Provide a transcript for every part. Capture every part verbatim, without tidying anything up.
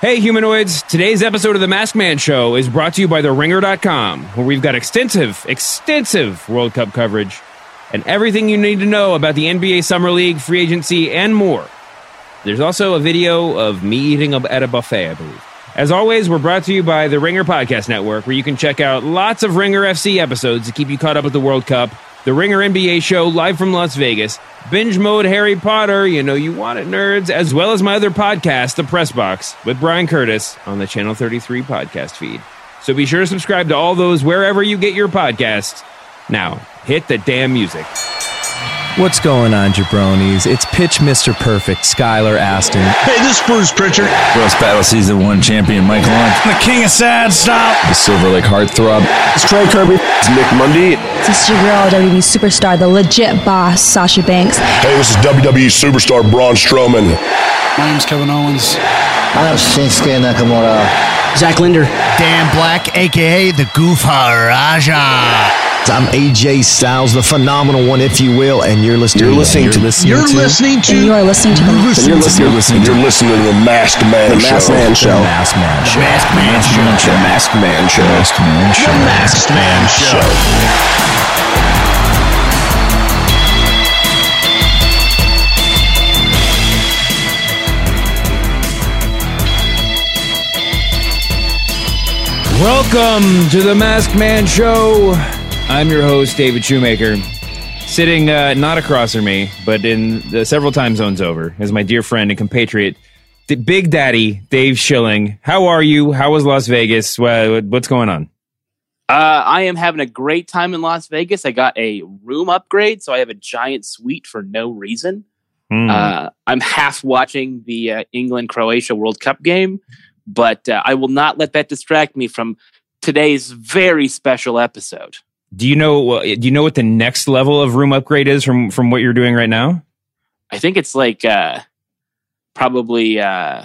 Hey, humanoids. Today's episode of The Masked Man Show is brought to you by the ringer dot com, where we've got extensive, extensive World Cup coverage and everything you need to know about the N B A Summer League, free agency, and more. There's also a video of me eating at a buffet, I believe. As always, we're brought to you by the Ringer Podcast Network, where you can check out lots of Ringer F C episodes to keep you caught up with the World Cup, the Ringer N B A Show live from Las Vegas, Binge Mode Harry Potter, you know you want it, nerds, as well as my other podcast, The Press Box, with Brian Curtis on the Channel thirty-three podcast feed. So be sure to subscribe to all those wherever you get your podcasts. Now, hit the damn music. What's going on, jabronis? It's Pitch Mister Perfect, Skylar Astin. Hey, this is Bruce Pritchard. Roast Battle Season one champion, Mike Lund. The King of Sad Stop. The Silver Lake Heartthrob. It's Troy Kirby. It's Nick Mundy. This is your girl, W W E Superstar, the legit boss, Sasha Banks. Hey, this is W W E Superstar, Braun Strowman. My name's Kevin Owens. I'm Shinsuke Nakamura. Zach Linder. Dan Black, a k a. the Goof Haraja. I'm A J Styles, the phenomenal one, if you will, and you're listening. You're listening to. You're listening, you're listening to. You are listening to. You're listening to. You're listening to. You're listening to the Masked Man Show. The Masked Man Show. The Masked Man Show. The Masked Man Show. The Masked Man Show. Welcome to the Masked Man Show. I'm your host, David Shoemaker. Sitting uh, not across from me, but in the several time zones over, is my dear friend and compatriot, the Big Daddy, Dave Schilling. How are you? How was Las Vegas? What's going on? Uh, I am having a great time in Las Vegas. I got a room upgrade, so I have a giant suite for no reason. Mm. Uh, I'm half watching the uh, England-Croatia World Cup game, but uh, I will not let that distract me from today's very special episode. Do you know? Do you know what the next level of room upgrade is from from what you're doing right now? I think it's like uh, probably uh,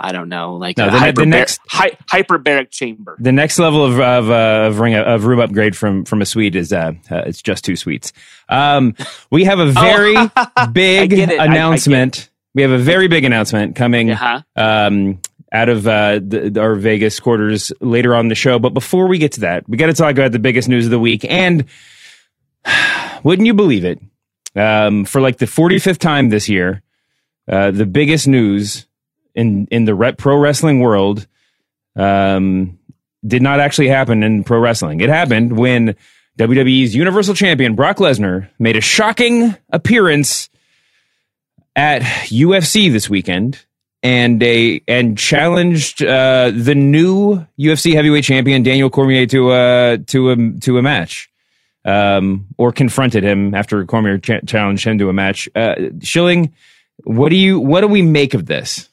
I don't know, like no, a the, hyperbar- the next hy- hyperbaric chamber. The next level of of uh, of, ring, of room upgrade from from a suite is uh, uh, it's just two suites. Um, we have a very oh. big announcement. I, I we have a very big announcement coming. Uh-huh. Um, out of uh, the, our Vegas quarters later on the show. But before we get to that, we got to talk about the biggest news of the week. And wouldn't you believe it? Um, for like the forty-fifth time this year, uh, the biggest news in, in the re- pro wrestling world um, did not actually happen in pro wrestling. It happened when W W E's Universal Champion Brock Lesnar made a shocking appearance at U F C this weekend. And a and challenged uh, the new U F C heavyweight champion Daniel Cormier to uh to a to a match, um or confronted him after Cormier ch- challenged him to a match. Uh, Schilling, what do you what do we make of this?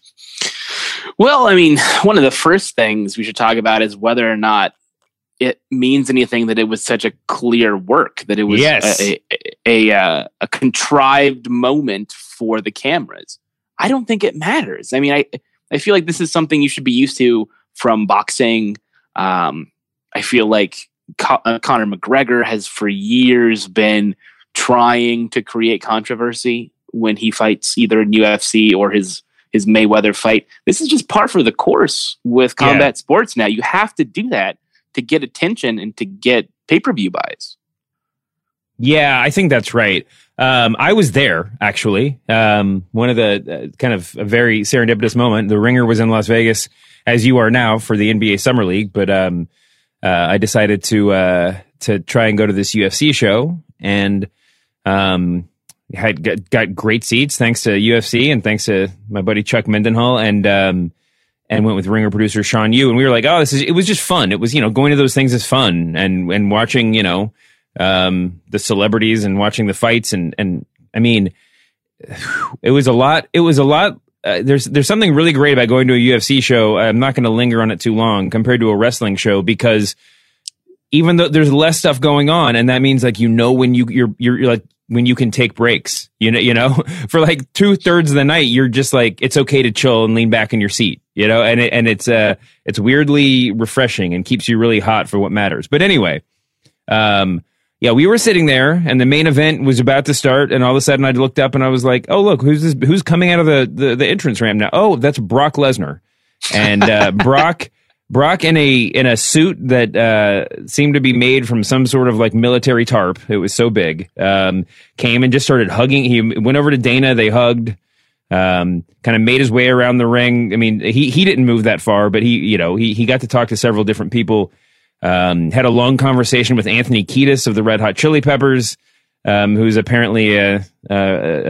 Well, I mean, one of the first things we should talk about is whether or not it means anything that it was such a clear work, that it was yes. a, a, a a contrived moment for the cameras. I don't think it matters. I mean, I I feel like this is something you should be used to from boxing. Um, I feel like Co- uh, Conor McGregor has for years been trying to create controversy when he fights either in U F C or his his Mayweather fight. This is just par for the course with combat yeah. sports now. You have to do that to get attention and to get pay-per-view buys. Yeah, I think that's right. Um, I was there, actually. Um, one of the uh, kind of a very serendipitous moment. The Ringer was in Las Vegas, as you are now, for the N B A Summer League. But um, uh, I decided to uh, to try and go to this U F C show, and um, had got, got great seats thanks to U F C and thanks to my buddy Chuck Mendenhall, and um, and went with Ringer producer Sean Yu. And we were like, oh, this is it was just fun. It was, you know, going to those things is fun, and and watching, you know. Um, the celebrities and watching the fights, and and I mean, it was a lot. It was a lot. Uh, there's there's something really great about going to a U F C show. I'm not going to linger on it too long compared to a wrestling show, because even though there's less stuff going on, and that means like you know when you you're you're, you're like when you can take breaks. You know you know for like two thirds of the night, you're just like it's okay to chill and lean back in your seat. You know, and it, and it's uh it's weirdly refreshing and keeps you really hot for what matters. But anyway, um. Yeah, we were sitting there, and the main event was about to start, and all of a sudden I looked up, and I was like, oh, look, who's this, who's coming out of the, the, the entrance ramp now? Oh, that's Brock Lesnar. and uh, Brock Brock in a in a suit that uh, seemed to be made from some sort of like military tarp. It was so big. Um, came and just started hugging. He went over to Dana. They hugged. Um, kind of made his way around the ring. I mean, he he didn't move that far, but he you know he he got to talk to several different people. Um, had a long conversation with Anthony Kiedis of the Red Hot Chili Peppers, um, who's apparently a, a,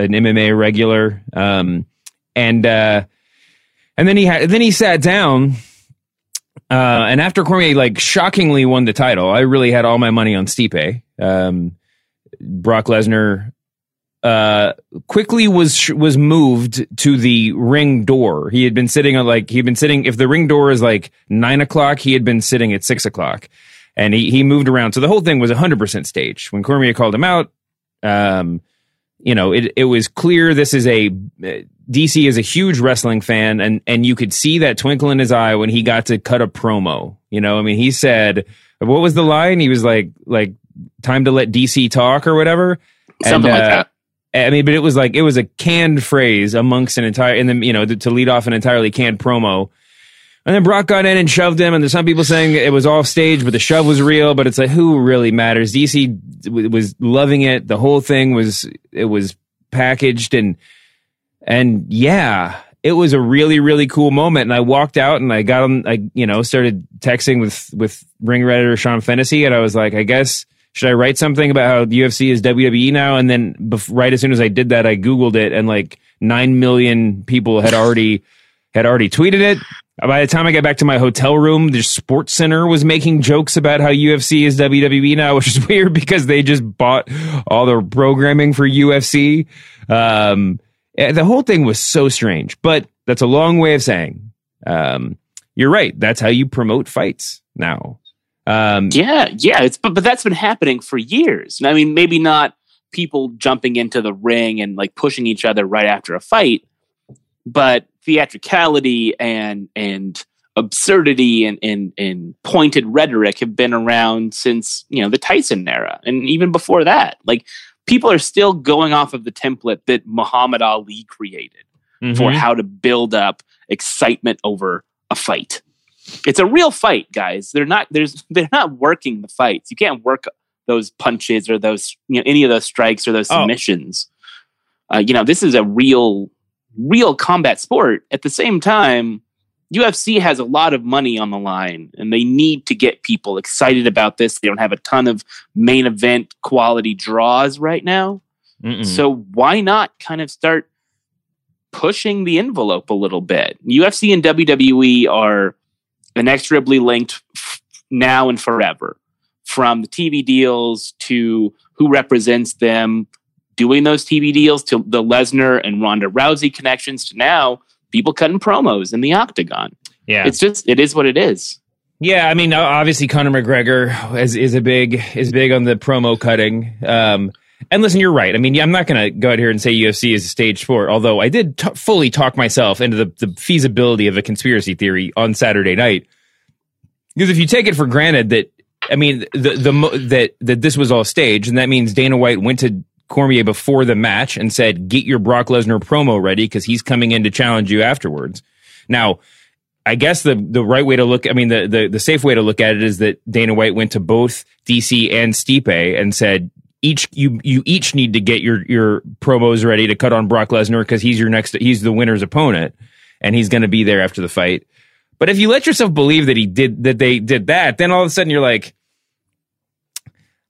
an M M A regular. Um, and uh, and then he had then he sat down. Uh, and after Cormier like shockingly won the title, I really had all my money on Stipe. Um, Brock Lesnar uh, quickly was was moved to the ring door. He had been sitting on like he'd been sitting. If the ring door is like nine o'clock, he had been sitting at six o'clock, and he he moved around. So the whole thing was a hundred percent staged. When Cormier called him out, um, you know it it was clear this is a. Uh, D C is a huge wrestling fan, and, and you could see that twinkle in his eye when he got to cut a promo. You know, I mean, he said, what was the line? He was like, like time to let D C talk or whatever. Something and, like uh, that. I mean, but it was like, it was a canned phrase amongst an entire, and then, you know, to, to lead off an entirely canned promo. And then Brock got in and shoved him, and there's some people saying it was off stage, but the shove was real, but it's like, who really matters? D C w- was loving it. The whole thing was, it was packaged and, And yeah, it was a really, really cool moment. And I walked out and I got on, I, you know, started texting with, with ring Redditor Sean Fennessy. And I was like, I guess, should I write something about how the U F C is W W E now? And then bef- right as soon as I did that, I Googled it, and like nine million people had already, had already tweeted it. By the time I got back to my hotel room, the Sports Center was making jokes about how U F C is W W E now, which is weird because they just bought all their programming for U F C. Um, The whole thing was so strange, but that's a long way of saying um, you're right. That's how you promote fights now. Um, yeah, yeah. It's but, but that's been happening for years. I mean, maybe not people jumping into the ring and like pushing each other right after a fight, but theatricality and and absurdity and and, and pointed rhetoric have been around since, you know, the Tyson era and even before that. Like, people are still going off of the template that Muhammad Ali created mm-hmm. for how to build up excitement over a fight. It's a real fight, guys. They're not there's they're not working the fights. You can't work those punches or those, you know, any of those strikes or those oh. submissions. Uh, you know, this is a real real combat sport. At the same time, U F C has a lot of money on the line, and they need to get people excited about this. They don't have a ton of main event quality draws right now. Mm-mm. So why not kind of start pushing the envelope a little bit? U F C and W W E are inextricably linked f- now and forever, from the T V deals to who represents them doing those T V deals, to the Lesnar and Ronda Rousey connections, to now people cutting promos in the octagon. Yeah, it's just it is what it is. Yeah, I mean, obviously Conor McGregor is is a big is big on the promo cutting. Um, and listen, you're right. I mean, I'm not going to go out here and say U F C is a staged sport. Although I did t- fully talk myself into the, the feasibility of a conspiracy theory on Saturday night, because if you take it for granted that I mean the the mo- that that this was all staged, and that means Dana White went to Cormier before the match and said, get your Brock Lesnar promo ready because he's coming in to challenge you afterwards. Now, I guess the the right way to look, I mean, the, the, the safe way to look at it is that Dana White went to both D C and Stipe and said, each you you each need to get your, your promos ready to cut on Brock Lesnar because he's your next, he's the winner's opponent and he's going to be there after the fight. But if you let yourself believe that he did, that they did that, then all of a sudden you're like,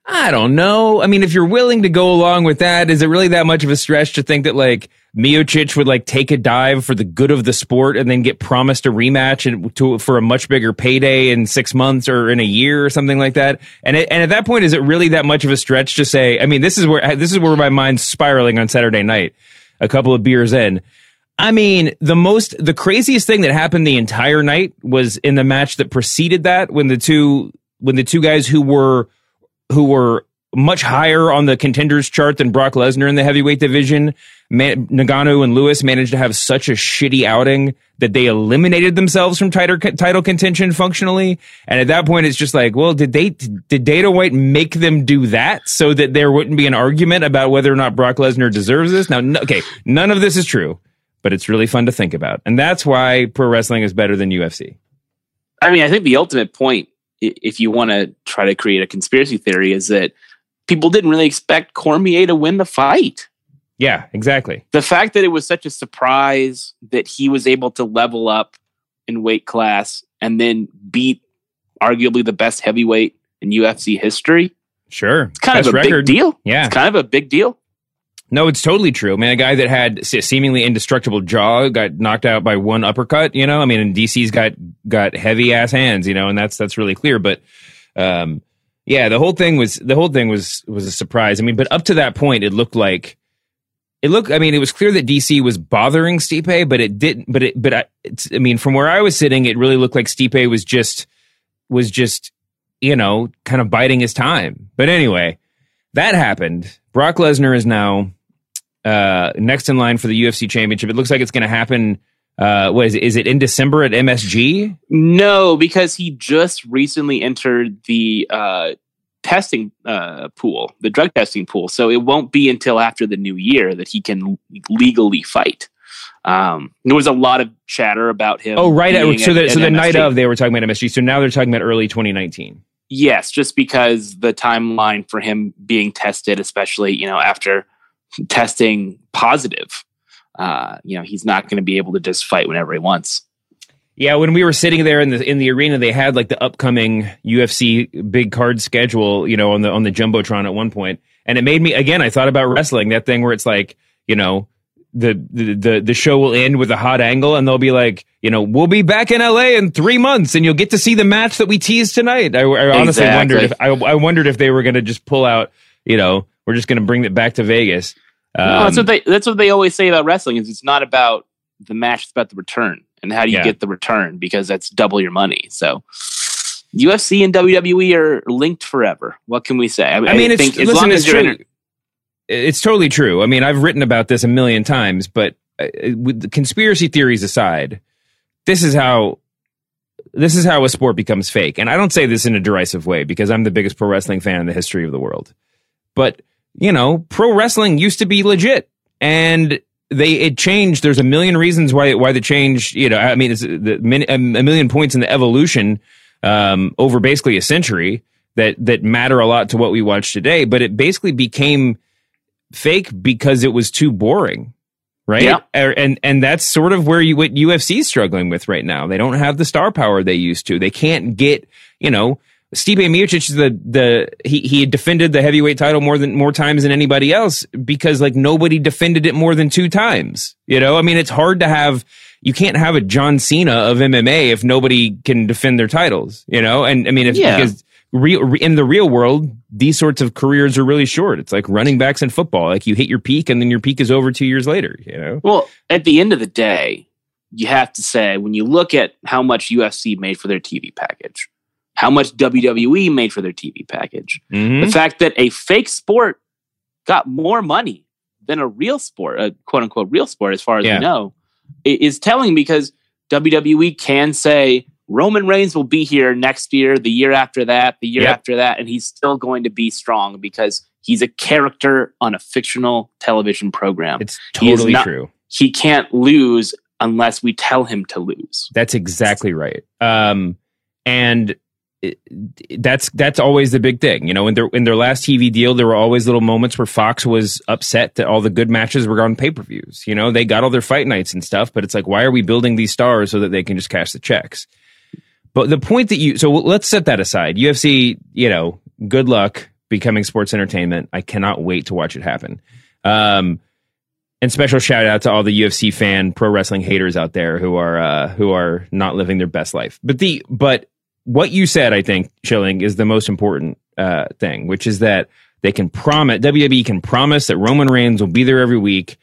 I don't know. I mean, if you're willing to go along with that, is it really that much of a stretch to think that like Miocic would like take a dive for the good of the sport and then get promised a rematch and to, for a much bigger payday in six months or in a year or something like that? And it, and at that point, is it really that much of a stretch to say? I mean, this is where this is where my mind's spiraling on Saturday night, a couple of beers in. I mean, the most, the craziest thing that happened the entire night was in the match that preceded that, when the two when the two guys who were who were much higher on the contenders chart than Brock Lesnar in the heavyweight division, Man- Nagano and Lewis, managed to have such a shitty outing that they eliminated themselves from tighter co- title contention functionally. And at that point, it's just like, well, did they, did Dana White make them do that so that there wouldn't be an argument about whether or not Brock Lesnar deserves this? Now, no, okay, none of this is true, but it's really fun to think about. And that's why pro wrestling is better than U F C. I mean, I think the ultimate point, if you want to try to create a conspiracy theory, is that people didn't really expect Cormier to win the fight. Yeah, exactly. The fact that it was such a surprise that he was able to level up in weight class and then beat arguably the best heavyweight in U F C history. Sure. It's kind best of a record. Big deal. Yeah. It's kind of a big deal. No, it's totally true. I mean, a guy that had a seemingly indestructible jaw got knocked out by one uppercut, you know? I mean, and D C's got got heavy-ass hands, you know, and that's that's really clear. But, um, yeah, the whole thing was the whole thing was was a surprise. I mean, but up to that point, it looked like, it looked, I mean, it was clear that D C was bothering Stipe, but it didn't, but it, but I, it's, I mean, from where I was sitting, it really looked like Stipe was just, was just, you know, kind of biding his time. But anyway, that happened. Brock Lesnar is now uh, next in line for the U F C championship. It looks like it's going to happen. Uh, what is it? Is it in December at M S G? No, because he just recently entered the uh, testing uh, pool, the drug testing pool. So it won't be until after the new year that he can legally fight. Um, there was a lot of chatter about him. Oh, right. At, so the, at, so the night of, they were talking about M S G. So now they're talking about early twenty nineteen. Yes, just because the timeline for him being tested, especially, you know, after testing positive, uh, you know, he's not going to be able to just fight whenever he wants. Yeah, when we were sitting there in the in the arena, they had like the upcoming U F C big card schedule, you know, on the on the Jumbotron at one point, and it made me again. I thought about wrestling, that thing where it's like, you know, the the the show will end with a hot angle and they'll be like, you know, we'll be back in L A in three months and you'll get to see the match that we teased tonight. I, I honestly exactly. wondered if I, I wondered if they were going to just pull out, you know, we're just going to bring it back to Vegas. Um, no, that's what they that's what they always say about wrestling is it's not about the match, it's about the return and how do you yeah. get the return, because that's double your money. So U F C and W W E are linked forever. What can we say? I, I mean, I it's, think listen, as long as you're inter- It's totally true. I mean, I've written about this a million times, but uh, with the conspiracy theories aside, this is how this is how a sport becomes fake. And I don't say this in a derisive way because I'm the biggest pro wrestling fan in the history of the world. But, you know, pro wrestling used to be legit, and they it changed. There's a million reasons why why the change. You know, I mean, it's the, a million points in the evolution um, over basically a century that that matter a lot to what we watch today. But it basically became fake because it was too boring, right? Yeah. And and that's sort of where you what U F C is struggling with right now. They don't have the star power they used to. They can't get, you know, Stipe Miocic, the the he he defended the heavyweight title more than more times than anybody else because like nobody defended it more than two times. You know, I mean, it's hard to have you can't have a John Cena of M M A if nobody can defend their titles. You know, and I mean, if yeah. because. Real, in the real world, these sorts of careers are really short. It's like running backs in football. Like you hit your peak and then your peak is over two years later, you know? Well, at the end of the day, you have to say, when you look at how much U F C made for their T V package, how much W W E made for their T V package, mm-hmm. the fact that a fake sport got more money than a real sport, a quote-unquote real sport, as far as yeah. we know, is telling, because W W E can say, Roman Reigns will be here next year, the year after that, the year yep. after that, and he's still going to be strong because he's a character on a fictional television program. It's totally he not, true. He can't lose unless we tell him to lose. That's exactly right. Um, and it, that's that's always the big thing. You know, in their, in their last T V deal, there were always little moments where Fox was upset that all the good matches were on pay-per-views. You know, they got all their fight nights and stuff, but it's like, why are we building these stars so that they can just cash the checks? But the point that you... So let's set that aside. U F C, you know, good luck becoming sports entertainment. I cannot wait to watch it happen. Um, and special shout out to all the U F C fan pro wrestling haters out there who are uh, who are not living their best life. But the but what you said, I think, Schilling, is the most important uh, thing, which is that they can promise... W W E can promise that Roman Reigns will be there every week.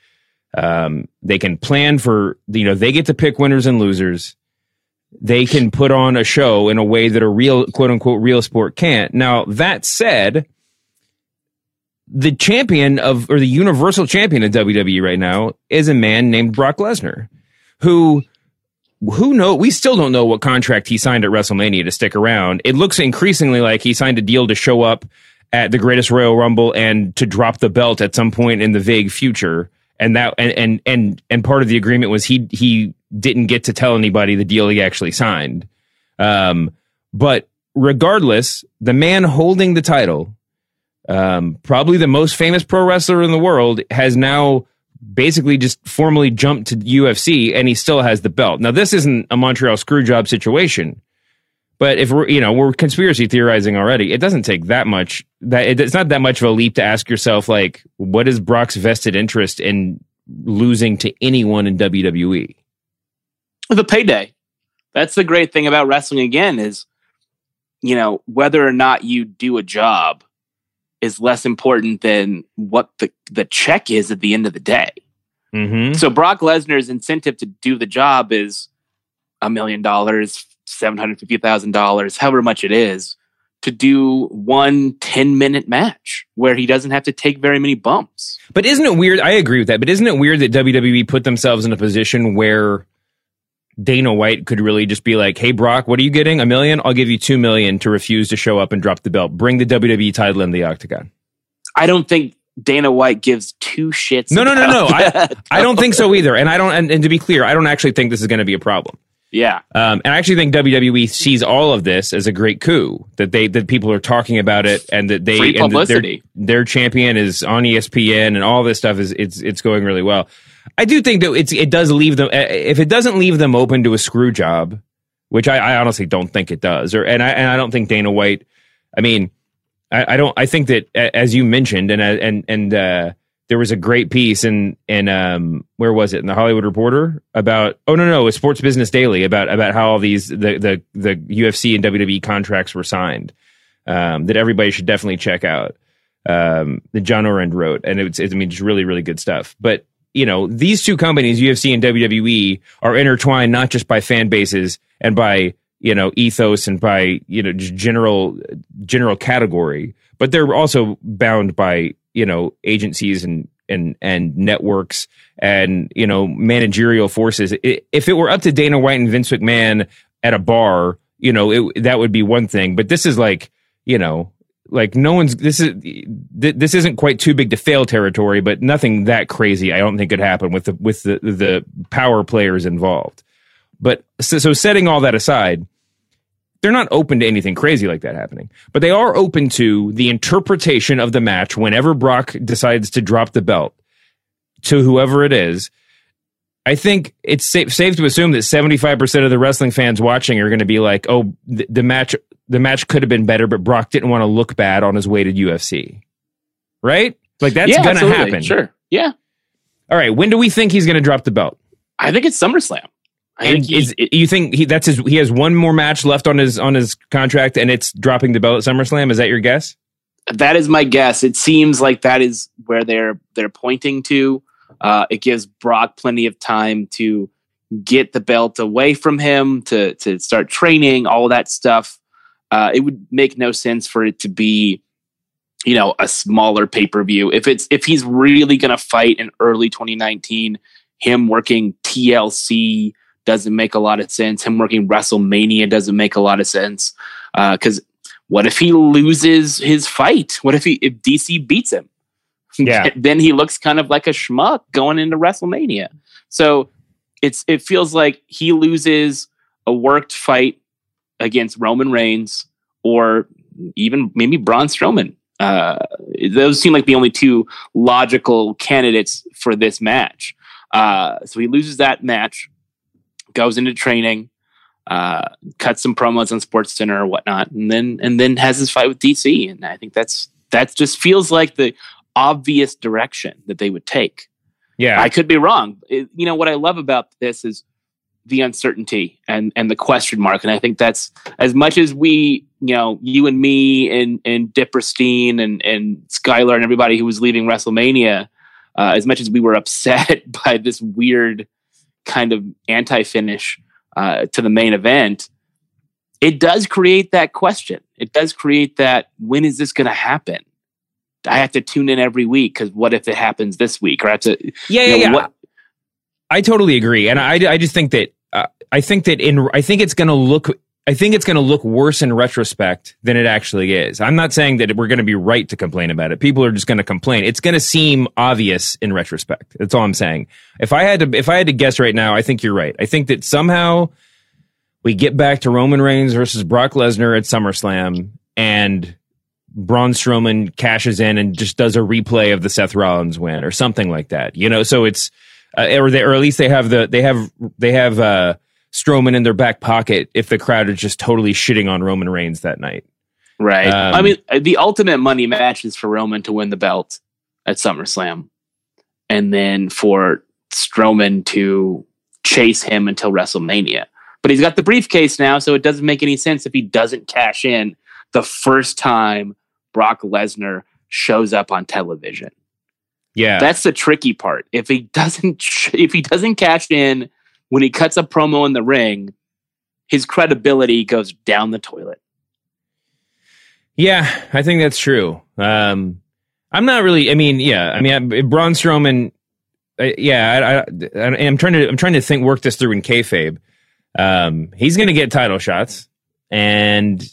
Um, they can plan for... You know, they get to pick winners and losers. They can put on a show in a way that a real, quote-unquote, real sport can't. Now, that said, the champion of, or the universal champion of W W E right now is a man named Brock Lesnar, who, who know, we still don't know what contract he signed at WrestleMania to stick around. It looks increasingly like he signed a deal to show up at the Greatest Royal Rumble and to drop the belt at some point in the vague future. And that and, and and and part of the agreement was he he didn't get to tell anybody the deal he actually signed. Um, but regardless, the man holding the title, um, probably the most famous pro wrestler in the world, has now basically just formally jumped to U F C, and he still has the belt. Now, this isn't a Montreal Screwjob situation, but if we're, you know, we're conspiracy theorizing already, it doesn't take that much. That it, it's not that much of a leap to ask yourself, like, what is Brock's vested interest in losing to anyone in W W E? The payday. That's the great thing about wrestling, again, is, you know, whether or not you do a job is less important than what the, the check is at the end of the day. Mm-hmm. So Brock Lesnar's incentive to do the job is a million dollars, seven hundred fifty thousand dollars, however much it is, to do one ten-minute match where he doesn't have to take very many bumps. But isn't it weird? I agree with that. But isn't it weird that W W E put themselves in a position where Dana White could really just be like, hey, Brock, what are you getting? A million? I'll give you two million to refuse to show up and drop the belt. Bring the W W E title in the octagon. I don't think Dana White gives two shits. No, no, no, no. I, I don't think so either. And I don't. And, and to be clear, I don't actually think this is going to be a problem. Yeah. Um, and I actually think W W E sees all of this as a great coup, that they that people are talking about it, and that they Free publicity. And that their, their champion is on E S P N and all this stuff is it's it's going really well. I do think that it's it does leave them, if it doesn't leave them open to a screw job, which I, I honestly don't think it does. Or and I and I don't think Dana White. I mean, I, I don't. I think that, as you mentioned, and and and uh, there was a great piece in in um where was it in the Hollywood Reporter about oh no no it was Sports Business Daily about about how all these the the the U F C and W W E contracts were signed, um, that everybody should definitely check out. Um, that John Orend wrote, and it's it, I mean just really really good stuff, but. You know, these two companies, U F C and W W E, are intertwined not just by fan bases and by, you know, ethos and by, you know, just general general category, but they're also bound by, you know, agencies and and and networks and, you know, managerial forces. If it were up to Dana White and Vince McMahon at a bar, you know, it, that would be one thing. But this is like, you know. Like no one's this is this isn't quite too big to fail territory, but nothing that crazy I don't think could happen with the with the the power players involved. But so, so setting all that aside, they're not open to anything crazy like that happening. But they are open to the interpretation of the match whenever Brock decides to drop the belt to whoever it is. I think it's safe, safe to assume that seventy-five percent of the wrestling fans watching are going to be like, oh, the, the match. The match could have been better, but Brock didn't want to look bad on his way to U F C. Right? Like, that's yeah, going to happen. Sure. Yeah. All right. When do we think he's going to drop the belt? I think it's SummerSlam. I and think he, is, it, you think he, that's his, he has one more match left on his on his contract, and it's dropping the belt at SummerSlam? Is that your guess? That is my guess. It seems like that is where they're, they're pointing to. Uh, it gives Brock plenty of time to get the belt away from him, to, to start training, all that stuff. Uh, it would make no sense for it to be, you know, a smaller pay-per-view. If it's if he's really going to fight in early twenty nineteen, him working T L C doesn't make a lot of sense. Him working WrestleMania doesn't make a lot of sense. Because uh, what if he loses his fight? What if he if D C beats him? Yeah. Then he looks kind of like a schmuck going into WrestleMania. So it's it feels like he loses a worked fight against Roman Reigns, or even maybe Braun Strowman. Uh, those seem like the only two logical candidates for this match. Uh, so he loses that match, goes into training, uh, cuts some promos on SportsCenter or whatnot, and then and then has his fight with D C. And I think that's that just feels like the obvious direction that they would take. Yeah, I could be wrong. It, you know what I love about this is the uncertainty and, and the question mark. And I think that's as much as we, you know, you and me and, and Dipperstein and, and Skylar and everybody who was leaving WrestleMania, uh, as much as we were upset by this weird kind of anti-finish uh, to the main event, it does create that question. It does create that, when is this going to happen? I have to tune in every week because what if it happens this week? Or I have to, yeah, you know, yeah, yeah. What, I totally agree, and I, I just think that uh, I think that in I think it's going to look I think it's going to look worse in retrospect than it actually is. I'm not saying that we're going to be right to complain about it. People are just going to complain. It's going to seem obvious in retrospect. That's all I'm saying. If I had to, if I had to guess right now, I think you're right. I think that somehow we get back to Roman Reigns versus Brock Lesnar at SummerSlam, and Braun Strowman cashes in and just does a replay of the Seth Rollins win or something like that. You know, so it's uh, or they, or at least they have the they have they have. Uh, Strowman in their back pocket if the crowd is just totally shitting on Roman Reigns that night. Right. Um, I mean, the ultimate money match is for Roman to win the belt at SummerSlam, and then for Strowman to chase him until WrestleMania. But he's got the briefcase now, so it doesn't make any sense if he doesn't cash in the first time Brock Lesnar shows up on television. Yeah. That's the tricky part. If he doesn't, if he doesn't cash in when he cuts a promo in the ring, his credibility goes down the toilet. Yeah, I think that's true. Um, I'm not really. I mean, yeah. I mean, I, Braun Strowman. Uh, yeah, I, I, I, I'm trying to. I'm trying to think. Work this through in kayfabe. Um, he's going to get title shots, and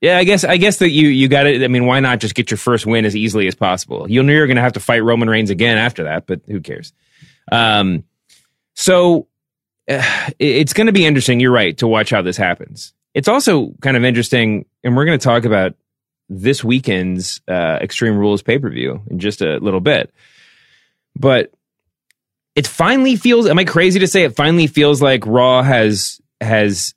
yeah, I guess. I guess that you you got it. I mean, why not just get your first win as easily as possible? You know, you're going to have to fight Roman Reigns again after that, but who cares? Um, So uh, it's going to be interesting, you're right, to watch how this happens. It's also kind of interesting, and we're going to talk about this weekend's uh, Extreme Rules pay-per-view in just a little bit. But it finally feels, am I crazy to say it finally feels like Raw has has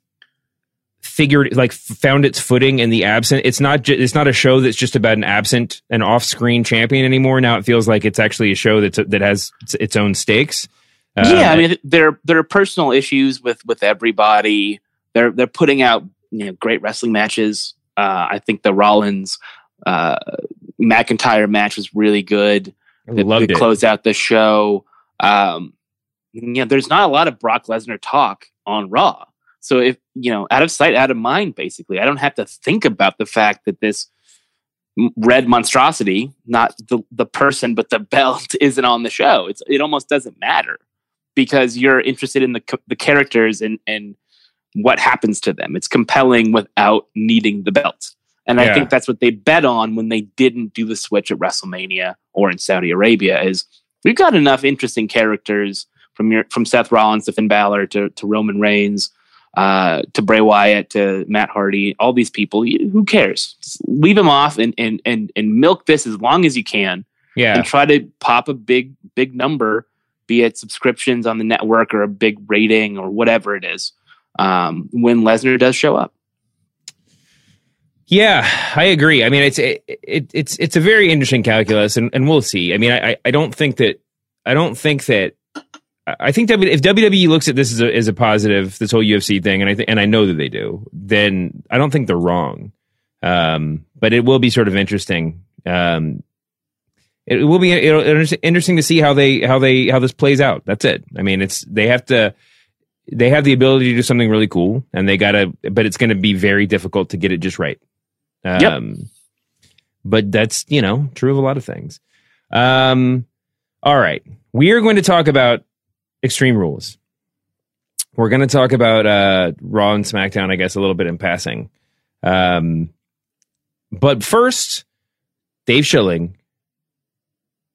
figured, like found its footing in the absent. It's not ju- it's not a show that's just about an absent, an off-screen champion anymore. Now it feels like it's actually a show that's, that has its own stakes. Yeah, I mean, there there are personal issues with, with everybody. They're they're putting out, you know, great wrestling matches. Uh, I think the Rollins uh, McIntyre match was really good. I loved it. Closed out the show. Um, you know, there's not a lot of Brock Lesnar talk on Raw. So if you know, out of sight, out of mind. Basically, I don't have to think about the fact that this red monstrosity, not the the person, but the belt, isn't on the show. It's it almost doesn't matter, because you're interested in the the characters and, and what happens to them. It's compelling without needing the belt. And yeah. I think that's what they bet on when they didn't do the switch at WrestleMania or in Saudi Arabia, is we've got enough interesting characters from your, from Seth Rollins to Finn Balor to, to Roman Reigns uh, to Bray Wyatt to Matt Hardy, all these people. Who cares? Just leave them off and, and, and, and milk this as long as you can. Yeah. And try to pop a big, big number, be it subscriptions on the network or a big rating or whatever it is, um, when Lesnar does show up. Yeah, I agree. I mean, it's it, it, it's it's a very interesting calculus, and, and we'll see. I mean, I, I don't think that I don't think that I think that if W W E looks at this as a, as a positive, this whole U F C thing, and I th- and I know that they do, then I don't think they're wrong. Um, but it will be sort of interesting. Um, It will be interesting to see how they how they how this plays out. That's it. I mean, it's they have to they have the ability to do something really cool, and they gotta. But it's going to be very difficult to get it just right. Um, yep. But that's you know true of a lot of things. Um, all right, we are going to talk about Extreme Rules. We're going to talk about uh, Raw and SmackDown, I guess, a little bit in passing. Um, but first, Dave Schilling.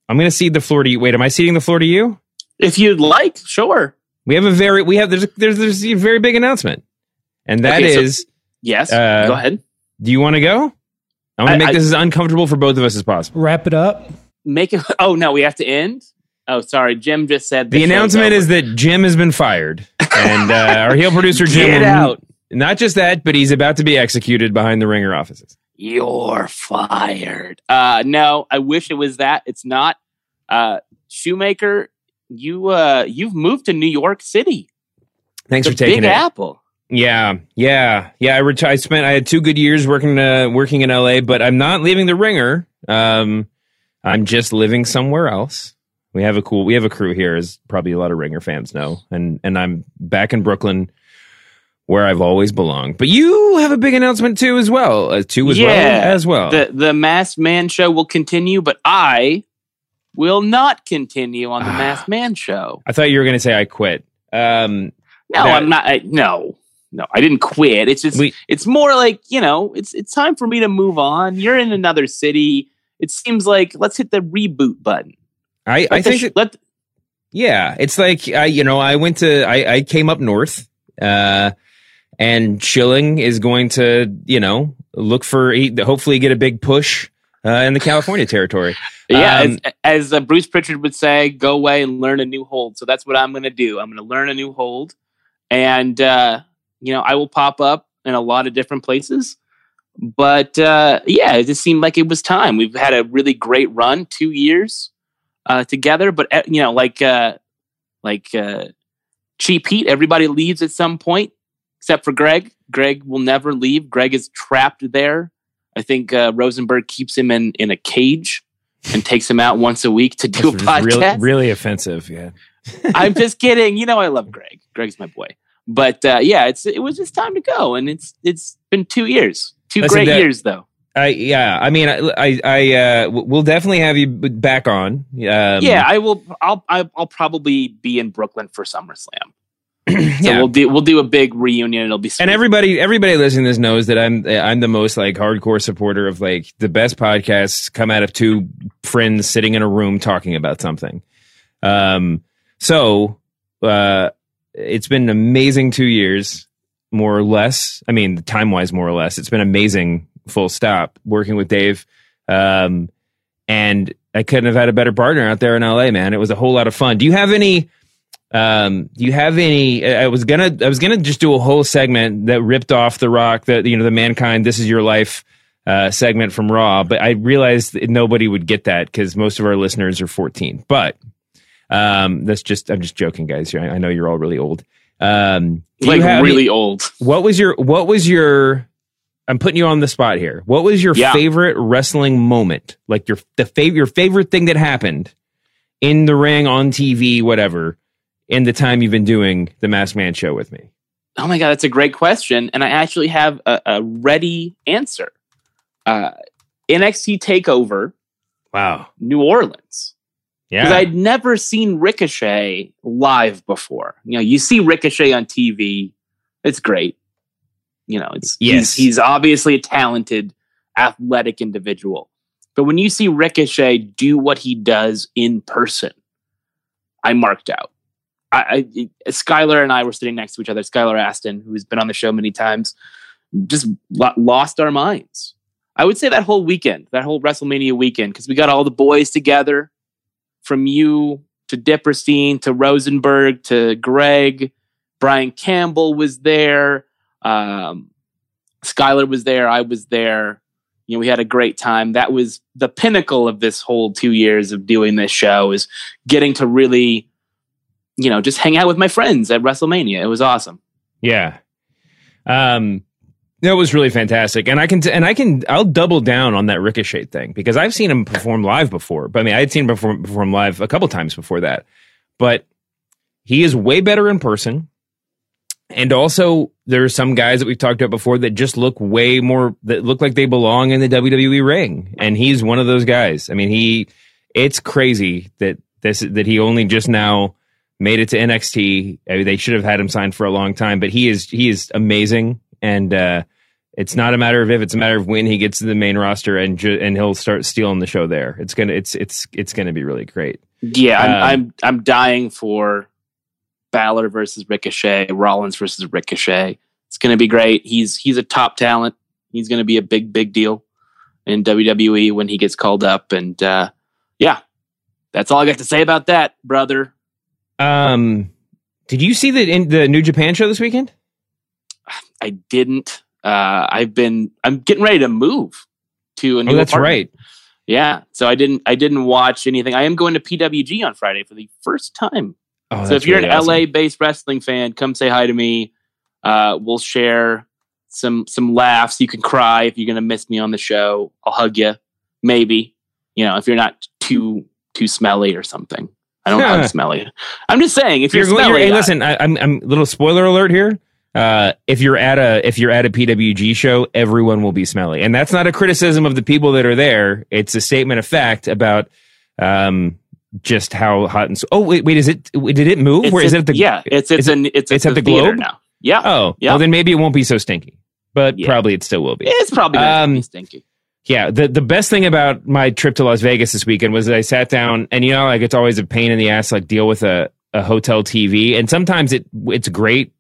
I'm going to cede the floor to you. Wait, am I ceding the floor to you? If you'd like, sure. We have a very, we have, there's, there's, there's a very big announcement. And that okay, is. So, yes, uh, go ahead. Do you want to go? I'm going to make I, this as uncomfortable for both of us as possible. Wrap it up. Make it. Oh, no, we have to end. Oh, sorry. Jim just said. The, the announcement is that Jim has been fired. And uh, our heel producer, Jim. Get out. Not just that, but he's about to be executed behind the Ringer offices. You're fired. Uh, no, I wish it was that. It's not. Uh, Shoemaker, you uh, you've moved to New York City. Thanks the for taking Big it. Apple. Yeah, yeah, yeah. I, ret- I spent. I had two good years working uh, working in L A, but I'm not leaving the Ringer. Um, I'm just living somewhere else. We have a cool. We have a crew here, as probably a lot of Ringer fans know, and and I'm back in Brooklyn, where I've always belonged. But you have a big announcement too, as well. Uh, too, as yeah, well, as well. The the Masked Man Show will continue, but I will not continue on the Masked Man Show. I thought you were going to say I quit. Um, no, that, I'm not. I, no, No, I didn't quit. It's just, we, it's more like, you know, it's it's time for me to move on. You're in another city. It seems like let's hit the reboot button. I, let I the, think, it, let, yeah, it's like, I, you know, I went to, I, I came up north, uh, and Schilling is going to, you know, look for, he, hopefully get a big push uh, in the California territory. Yeah, um, as, as uh, Bruce Pritchard would say, go away and learn a new hold. So that's what I'm going to do. I'm going to learn a new hold. And, uh, you know, I will pop up in a lot of different places. But, uh, yeah, it just seemed like it was time. We've had a really great run, two years uh, together. But, uh, you know, like uh, like uh, Cheap Heat, everybody leaves at some point, except for Greg. Greg will never leave. Greg is trapped there. I think uh, Rosenberg keeps him in, in a cage and takes him out once a week to do That's a podcast. Really, really offensive, yeah. I'm just kidding. You know, I love Greg. Greg's my boy. But uh, yeah, it's it was just time to go, and it's it's been two years, two Listen, great that, years though. I yeah, I mean, I I, I uh, we'll definitely have you back on. Um, yeah, I will. I'll I'll probably be in Brooklyn for SummerSlam. So yeah. we'll do we'll do a big reunion. It'll be sweet. And everybody everybody listening to this knows that I'm I'm the most like hardcore supporter of like the best podcasts come out of two friends sitting in a room talking about something. Um, so. Uh, It's been an amazing two years, more or less. I mean, time-wise, more or less. It's been amazing, full stop, working with Dave. Um, and I couldn't have had a better partner out there in L A, man. It was a whole lot of fun. Do you have any... Um, do you have any... I was gonna I was gonna just do a whole segment that ripped off The Rock, the, you know, the Mankind, This Is Your Life uh, segment from Raw, but I realized that nobody would get that because most of our listeners are fourteen. But... Um, that's just, I'm just joking, guys. Here, I know you're all really old. Um, like have, really old. What was your, what was your, I'm putting you on the spot here. What was your yeah. favorite wrestling moment? Like your, the favorite, your favorite thing that happened in the ring, on T V, whatever, in the time you've been doing the Masked Man show with me? Oh my God. That's a great question. And I actually have a, a ready answer. Uh, N X T TakeOver. Wow. New Orleans. Because yeah. I'd never seen Ricochet live before. You know, you see Ricochet on T V. It's great. You know, it's yes. he's, he's obviously a talented, athletic individual. But when you see Ricochet do what he does in person, I marked out. I, I Skylar and I were sitting next to each other. Skylar Astin, who's been on the show many times, just lost our minds. I would say that whole weekend, that whole WrestleMania weekend, because we got all the boys together. From you to Dipperstein to Rosenberg to Greg, Brian Campbell was there. Um, Skylar was there. I was there. You know, we had a great time. That was the pinnacle of this whole two years of doing this show, is getting to really, you know, just hang out with my friends at WrestleMania. It was awesome. Yeah. Um, that was really fantastic. And I can, t- and I can, I'll double down on that Ricochet thing, because I've seen him perform live before. But I mean, I had seen him perform, perform live a couple times before that, but he is way better in person. And also there are some guys that we've talked about before that just look way more, that look like they belong in the W W E ring. And he's one of those guys. I mean, he, it's crazy that this, that he only just now made it to N X T. I mean, they should have had him signed for a long time, but he is, he is amazing. And, uh, it's not a matter of if; it's a matter of when he gets to the main roster, and ju- and he'll start stealing the show there. It's gonna, it's it's it's gonna be really great. Yeah, um, I'm, I'm I'm dying for Balor versus Ricochet, Rollins versus Ricochet. It's gonna be great. He's he's a top talent. He's gonna be a big big deal in W W E when he gets called up. And uh, yeah, that's all I got to say about that, brother. Um, did you see the in the New Japan show this weekend? I didn't. Uh, I've been, I'm getting ready to move to a new apartment. Oh, that's right. Yeah. So I didn't, I didn't watch anything. I am going to P W G on Friday for the first time. Oh, so if you're really an awesome L A based wrestling fan, come say hi to me. Uh, we'll share some, some laughs. You can cry if you're going to miss me on the show. I'll hug you. Maybe, you know, if you're not too, too smelly or something. I don't hug smelly. I'm just saying, if you're, you're smelly. Hey, I, listen, I, I'm, I'm little spoiler alert here. Uh, if you're at a if you're at a P W G show, everyone will be smelly, and that's not a criticism of the people that are there. It's a statement of fact about um just how hot and so. Oh wait, wait, is it? Did it move? Where is it? At the, yeah, it's it's, it's an it's, it's at the, the Globe now. Yeah. Oh, yeah. Well, then maybe it won't be so stinky, but yeah. probably it still will be. It's probably not um, stinky. Yeah. The, the best thing about my trip to Las Vegas this weekend was that I sat down and, you know, like it's always a pain in the ass, like deal with a, a hotel T V. And sometimes it it's great.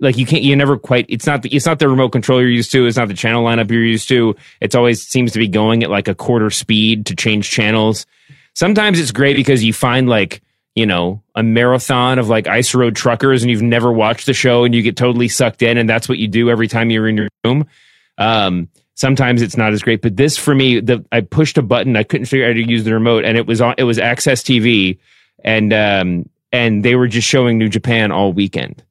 Like you can't, you never quite, it's not, the, it's not the remote control you're used to. It's not the channel lineup you're used to. It's always seems to be going at like a quarter speed to change channels. Sometimes it's great because you find like, you know, a marathon of like Ice Road Truckers and you've never watched the show and you get totally sucked in. And that's what you do every time you're in your room. Um, Sometimes it's not as great, but this for me, the I pushed a button. I couldn't figure out how to use the remote, and it was on. It was Access T V, and um, and they were just showing New Japan all weekend.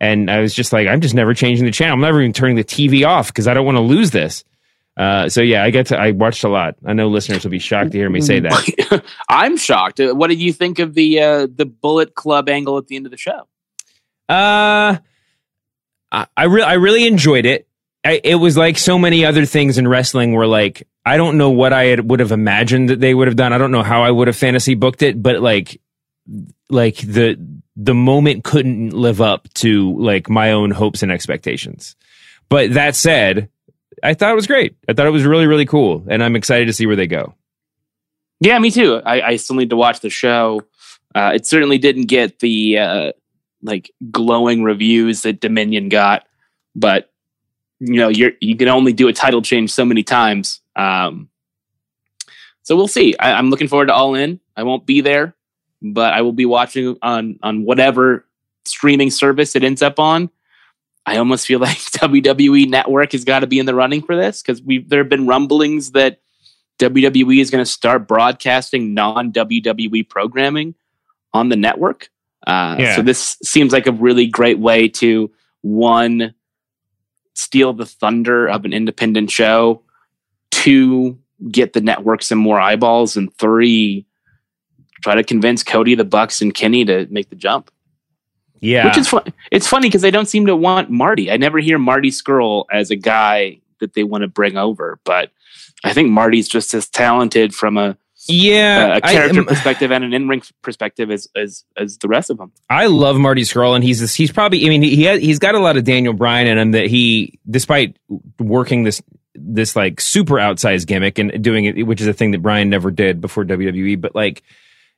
And I was just like, I'm just never changing the channel. I'm never even turning the T V off because I don't want to lose this. Uh, so yeah, I got to. I watched a lot. I know listeners will be shocked to hear me say that. I'm shocked. What did you think of the uh, the Bullet Club angle at the end of the show? Uh, I I, re- I really enjoyed it. I, it was like so many other things in wrestling where like, I don't know what I had, would have imagined that they would have done. I don't know how I would have fantasy booked it, but like, like the, the moment couldn't live up to like my own hopes and expectations. But that said, I thought it was great. I thought it was really, really cool. And I'm excited to see where they go. Yeah, me too. I, I still need to watch the show. Uh, it certainly didn't get the, uh, like glowing reviews that Dominion got, but you know, you're, you can only do a title change so many times. Um, so we'll see. I, I'm looking forward to All In. I won't be there, but I will be watching on, on whatever streaming service it ends up on. I almost feel like W W E Network has got to be in the running for this because we've there have been rumblings that W W E is going to start broadcasting non-W W E programming on the network. Uh, yeah. So this seems like a really great way to, one... steal the thunder of an independent show, two, get the network some more eyeballs, and three, try to convince Cody, the Bucks, and Kenny to make the jump. Yeah. Which is fun. It's funny because they don't seem to want Marty. I never hear Marty Skrull as a guy that they want to bring over, but I think Marty's just as talented from a Yeah, a, a character I, um, perspective and an in-ring perspective as, as as the rest of them. I love Marty Skrull, and he's this, he's probably. I mean, he, he has, he's got a lot of Daniel Bryan in him that he, despite working this this like super outsized gimmick and doing it, which is a thing that Bryan never did before W W E. But like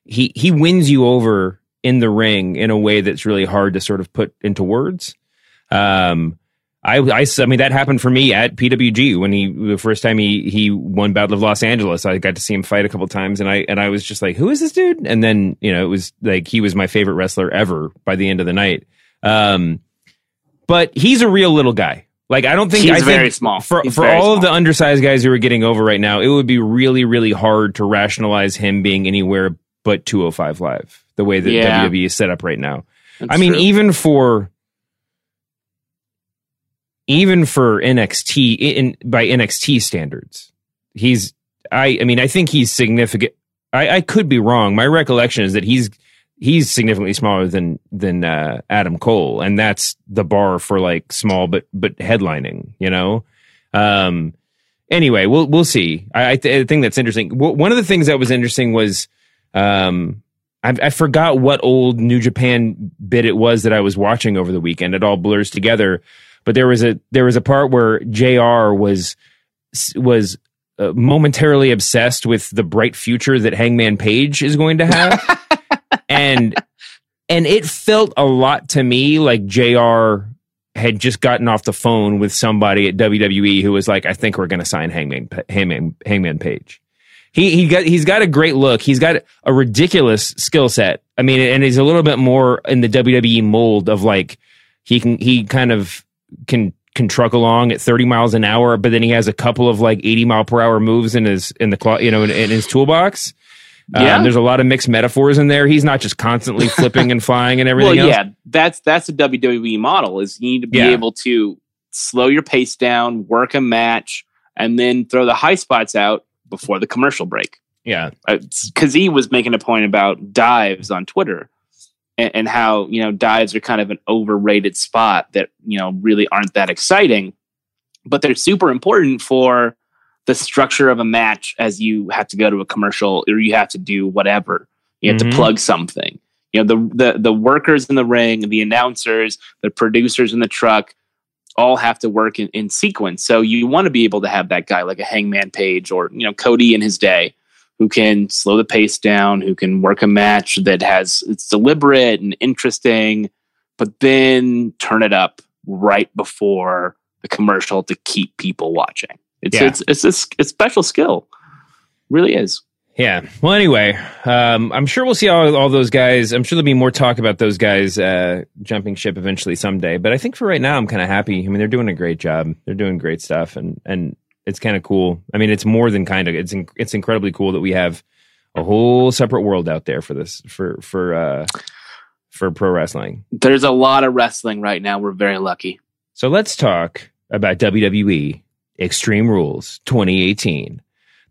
he he wins you over in the ring in a way that's really hard to sort of put into words. Um, I, I, I mean, that happened for me at P W G when he, the first time he, he won Battle of Los Angeles, I got to see him fight a couple times and I, and I was just like, who is this dude? And then, you know, it was like, he was my favorite wrestler ever by the end of the night. Um, but he's a real little guy. Like, I don't think, he's I very think small. for, he's for very all small. of the undersized guys who are getting over right now, it would be really, really hard to rationalize him being anywhere but two oh five Live, the way that yeah. W W E is set up right now. That's I mean, true. even for, Even for N X T, in, by N X T standards, he's, I I mean, I think he's significant. I, I could be wrong. My recollection is that he's he's significantly smaller than than uh, Adam Cole. And that's the bar for like small, but but headlining, you know? Um, anyway, we'll we'll see. I, I, th- I think that's interesting. W- one of the things that was interesting was um, I, I forgot what old New Japan bit it was that I was watching over the weekend. It all blurs together. But there was a there was a part where J R was was uh, momentarily obsessed with the bright future that Hangman Page is going to have, and and it felt a lot to me like J R had just gotten off the phone with somebody at W W E who was like, I think we're going to sign Hangman Hangman Hangman Page. He he got he's got a great look. He's got a ridiculous skill set. I mean, and he's a little bit more in the W W E mold of like he can he kind of. can can truck along at thirty miles an hour, but then he has a couple of like eighty mile per hour moves in his in the clo- you know in, in his toolbox. Yeah, um, there's a lot of mixed metaphors in there. He's not just constantly flipping and flying and everything. Well, yeah, else. that's that's the W W E model. Is you need to be yeah. able to slow your pace down, work a match, and then throw the high spots out before the commercial break. Yeah, because uh, he was making a point about dives on Twitter. And how, you know, dives are kind of an overrated spot that, you know, really aren't that exciting. But they're super important for the structure of a match as you have to go to a commercial or you have to do whatever. You have mm-hmm. to plug something. You know, the, the, the workers in the ring, the announcers, the producers in the truck, all have to work in, in sequence. So you want to be able to have that guy like a Hangman Page or, you know, Cody in his day, who can slow the pace down, who can work a match that has, it's deliberate and interesting, but then turn it up right before the commercial to keep people watching. It's, yeah. it's, it's, it's a special skill. It really is. Yeah. Well, anyway, um, I'm sure we'll see all, all those guys. I'm sure there'll be more talk about those guys uh, jumping ship eventually someday. But I think for right now, I'm kind of happy. I mean, they're doing a great job. They're doing great stuff. And, and it's kind of cool. I mean, it's more than kind of, it's, in, it's incredibly cool that we have a whole separate world out there for this, for, for, uh, for pro wrestling. There's a lot of wrestling right now. We're very lucky. So let's talk about W W E Extreme Rules twenty eighteen.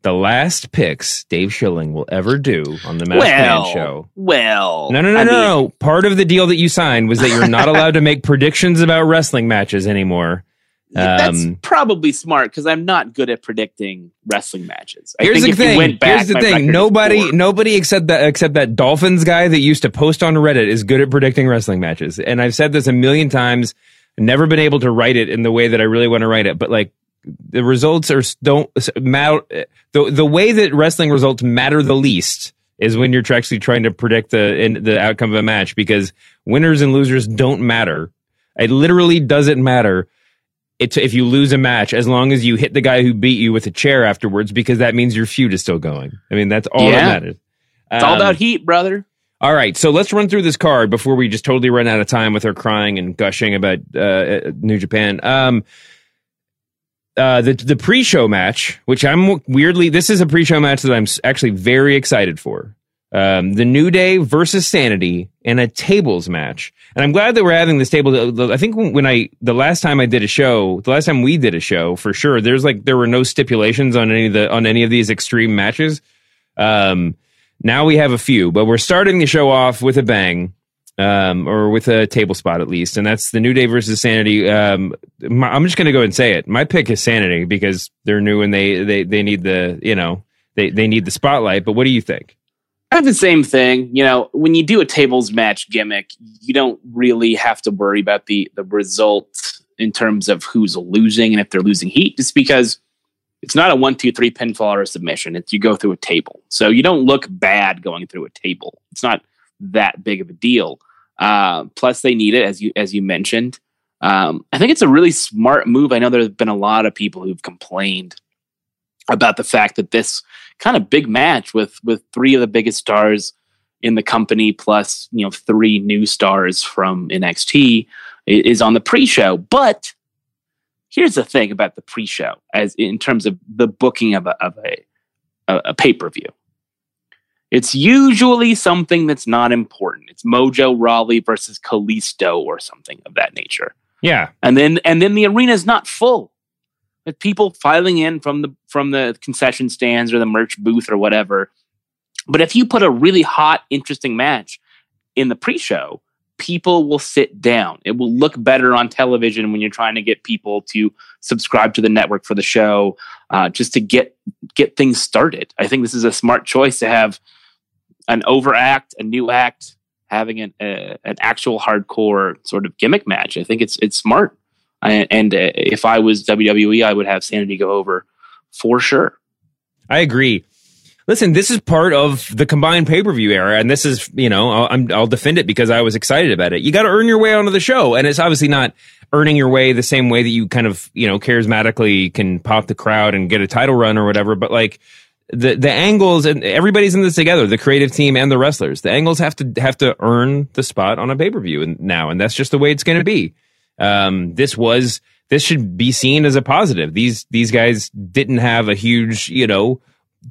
The last picks Dave Schilling will ever do on the Masked well, Man Show. Well, no, no, no, I no. Mean, part of the deal that you signed was that you're not allowed to make predictions about wrestling matches anymore. Yeah, that's um, probably smart because I'm not good at predicting wrestling matches. I here's, think the if you went back, here's the thing. Here's the thing. Nobody, nobody except that except that Dolphins guy that used to post on Reddit is good at predicting wrestling matches. And I've said this a million times. Never been able to write it in the way that I really want to write it, but like. The results are don't matter. The, the way that wrestling results matter the least is when you're actually trying to predict the in, the outcome of a match, because winners and losers don't matter. It literally doesn't matter it's, if you lose a match, as long as you hit the guy who beat you with a chair afterwards, because that means your feud is still going. I mean, that's all yeah. that matters. It's um, all about heat, brother. All right, so let's run through this card before we just totally run out of time with her crying and gushing about uh, New Japan. Um... Uh, the the pre-show match, which I'm weirdly, this is a pre-show match that I'm actually very excited for. Um, the New Day versus Sanity in a tables match, and I'm glad that we're having this table. I think when I the last time I did a show, the last time we did a show for sure, there's like there were no stipulations on any of the on any of these extreme matches. Um, now we have a few, but we're starting the show off with a bang. Um, or with a table spot at least, and that's the New Day versus Sanity. Um, my, I'm just going to go ahead and say it. My pick is Sanity because they're new and they they they need the you know they they need the spotlight. But what do you think? I have the same thing. You know, when you do a tables match gimmick, you don't really have to worry about the the result in terms of who's losing and if they're losing heat, just because it's not a one two three pinfall or a submission. It's you go through a table, so you don't look bad going through a table. It's not that big of a deal. Uh, plus, they need it, as you as you mentioned. Um, I think it's a really smart move. I know there's been a lot of people who've complained about the fact that this kind of big match with with three of the biggest stars in the company, plus you know three new stars from N X T, is on the pre-show. But here's the thing about the pre-show, as in terms of the booking of a of a, a, a pay-per-view. It's usually something that's not important. It's Mojo Rawley versus Kalisto or something of that nature. Yeah. And then and then the arena's not full with people filing in from the from the concession stands or the merch booth or whatever. But if you put a really hot, interesting match in the pre-show, people will sit down. It will look better on television when you're trying to get people to subscribe to the network for the show, uh, just to get get things started. I think this is a smart choice to have an overact, a new act, having an uh, an actual hardcore sort of gimmick match. I think it's it's smart. I, and uh, if I was W W E, I would have Sanity go over for sure. I agree. Listen, this is part of the combined pay-per-view era, and this is, you know, I'll, I'm, I'll defend it because I was excited about it. You got to earn your way onto the show, and it's obviously not earning your way the same way that you kind of, you know, charismatically can pop the crowd and get a title run or whatever, but like, The the angles, and everybody's in this together, the creative team and the wrestlers. The angles have to have to earn the spot on a pay-per-view and now, and that's just the way it's going to be. Um, this was this should be seen as a positive. These these guys didn't have a huge, you know,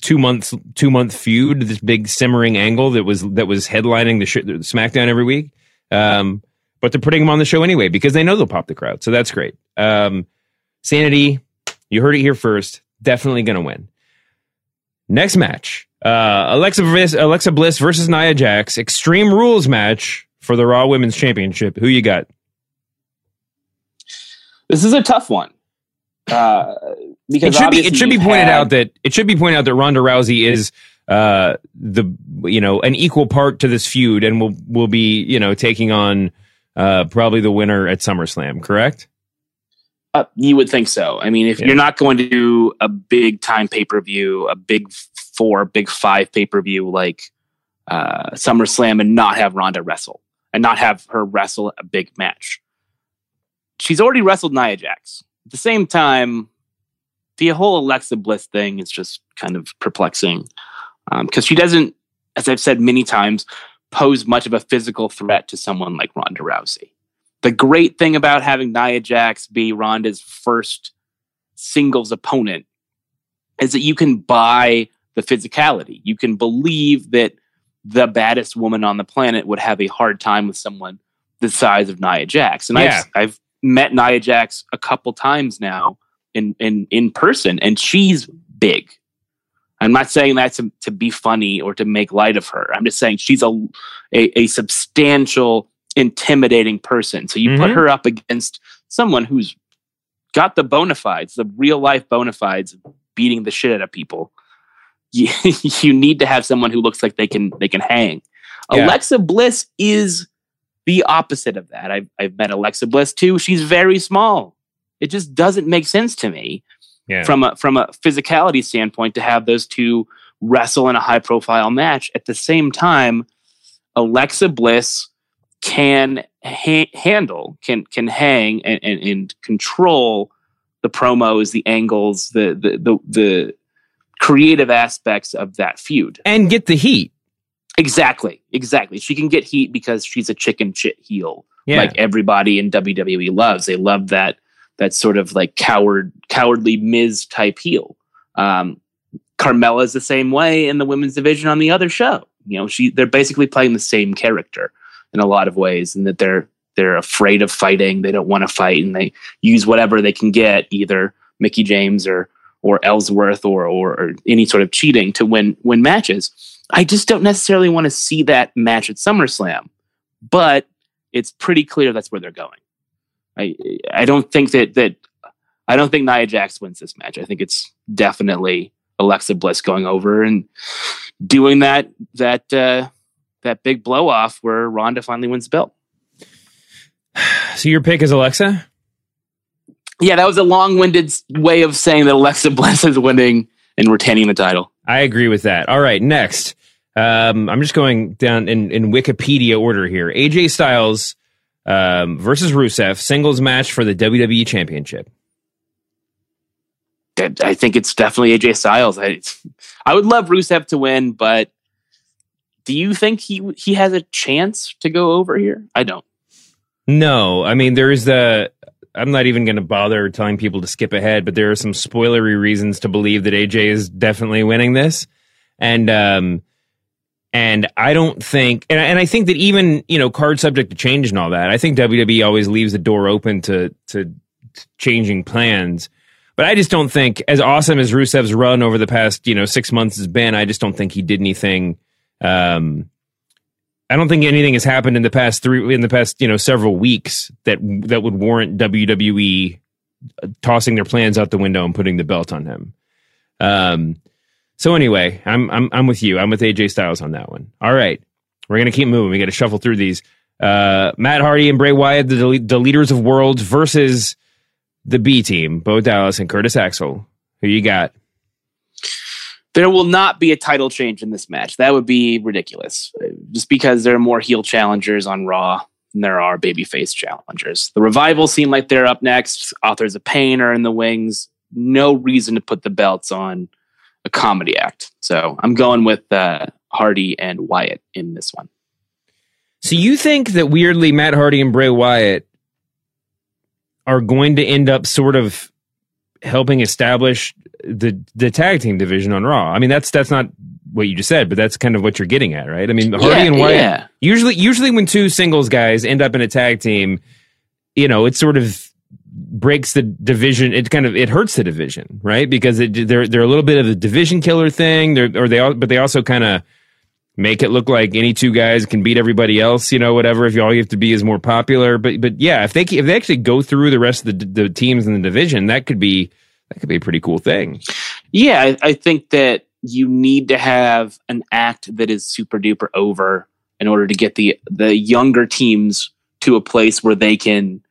two months two month feud, this big simmering angle that was that was headlining the, sh- the SmackDown every week. Um, but they're putting them on the show anyway because they know they'll pop the crowd, so that's great. Um, Sanity, you heard it here first. Definitely going to win. Next match, uh, Alexa, Alexa Bliss versus Nia Jax, Extreme Rules match for the Raw Women's Championship. Who you got? This is a tough one. Uh, because it should be, it should be pointed had, out that it should be pointed out that Ronda Rousey is uh, the, you know, an equal part to this feud, and will will be, you know, taking on uh, probably the winner at SummerSlam, correct? Uh, you would think so. I mean, if yeah. you're not going to do a big time pay-per-view, a big four, big five pay-per-view like uh, SummerSlam, and not have Ronda wrestle and not have her wrestle a big match. She's already wrestled Nia Jax. At the same time, the whole Alexa Bliss thing is just kind of perplexing, because um, she doesn't, as I've said many times, pose much of a physical threat to someone like Ronda Rousey. The great thing about having Nia Jax be Ronda's first singles opponent is that you can buy the physicality. You can believe that the baddest woman on the planet would have a hard time with someone the size of Nia Jax. And yeah. I've, I've met Nia Jax a couple times now in, in, in person, and she's big. I'm not saying that to, to be funny or to make light of her. I'm just saying she's a, a, a substantial, intimidating person. So you mm-hmm. put her up against someone who's got the bona fides, the real life bona fides, beating the shit out of people. You, you need to have someone who looks like they can they can hang. Yeah. Alexa Bliss is the opposite of that. I've, I've met Alexa Bliss too. She's very small. It just doesn't make sense to me yeah. from a from a physicality standpoint to have those two wrestle in a high profile match. At the same time, Alexa Bliss can ha- handle, can can hang and, and, and control the promos, the angles, the the the, the creative aspects of that feud, and get the heat. Exactly, exactly. She can get heat because she's a chicken shit heel, yeah. like everybody in W W E loves. They love that that sort of like coward, cowardly Miz type heel. Um, Carmella's the same way in the women's division on the other show. You know, she they're basically playing the same character in a lot of ways, and that they're they're afraid of fighting. They don't want to fight, and they use whatever they can get, either Mickie James or. or Ellsworth or, or or any sort of cheating to win win matches. I just don't necessarily want to see that match at SummerSlam, but it's pretty clear that's where they're going. I I don't think that that I don't think Nia Jax wins this match. I think it's definitely Alexa Bliss going over and doing that that uh, that big blow off where Ronda finally wins the belt. So your pick is Alexa? Yeah, that was a long-winded way of saying that Alexa Bliss is winning and retaining the title. I agree with that. All right, next. Um, I'm just going down in, in Wikipedia order here. A J Styles um, versus Rusev, singles match for the W W E Championship. I think it's definitely A J Styles. I, I would love Rusev to win, but do you think he he has a chance to go over here? I don't. No, I mean, there is the... I'm not even going to bother telling people to skip ahead, but there are some spoilery reasons to believe that A J is definitely winning this. And, um, and I don't think, and I, and I think that even, you know, card subject to change and all that, I think W W E always leaves the door open to, to, to changing plans, but I just don't think, as awesome as Rusev's run over the past, you know, six months has been, I just don't think he did anything, um, I don't think anything has happened in the past three, in the past, you know, several weeks that that would warrant W W E tossing their plans out the window and putting the belt on him. Um, so anyway, I'm I'm I'm with you. I'm with A J Styles on that one. All right, we're gonna keep moving. We got to shuffle through these. Uh, Matt Hardy and Bray Wyatt, the del- the leaders of worlds, versus the B team, Bo Dallas and Curtis Axel. Who you got? There will not be a title change in this match. That would be ridiculous. Just because there are more heel challengers on Raw than there are babyface challengers. The Revival seem like they're up next. Authors of Pain are in the wings. No reason to put the belts on a comedy act. So I'm going with uh, Hardy and Wyatt in this one. So you think that weirdly Matt Hardy and Bray Wyatt are going to end up sort of helping establish the the tag team division on Raw. I mean, that's that's not what you just said, but that's kind of what you're getting at, right? I mean, Hardy yeah, and Wyatt, yeah. usually usually when two singles guys end up in a tag team, you know, it sort of breaks the division. It kind of, it hurts the division, right? Because it, they're, they're a little bit of a division killer thing, they're, or they all, but they also kind of make it look like any two guys can beat everybody else, you know, whatever, if you all you have to be is more popular. But, but yeah, if they, if they actually go through the rest of the, the teams in the division, that could be, that could be a pretty cool thing. Yeah, I, I think that you need to have an act that is super duper over in order to get the the younger teams to a place where they can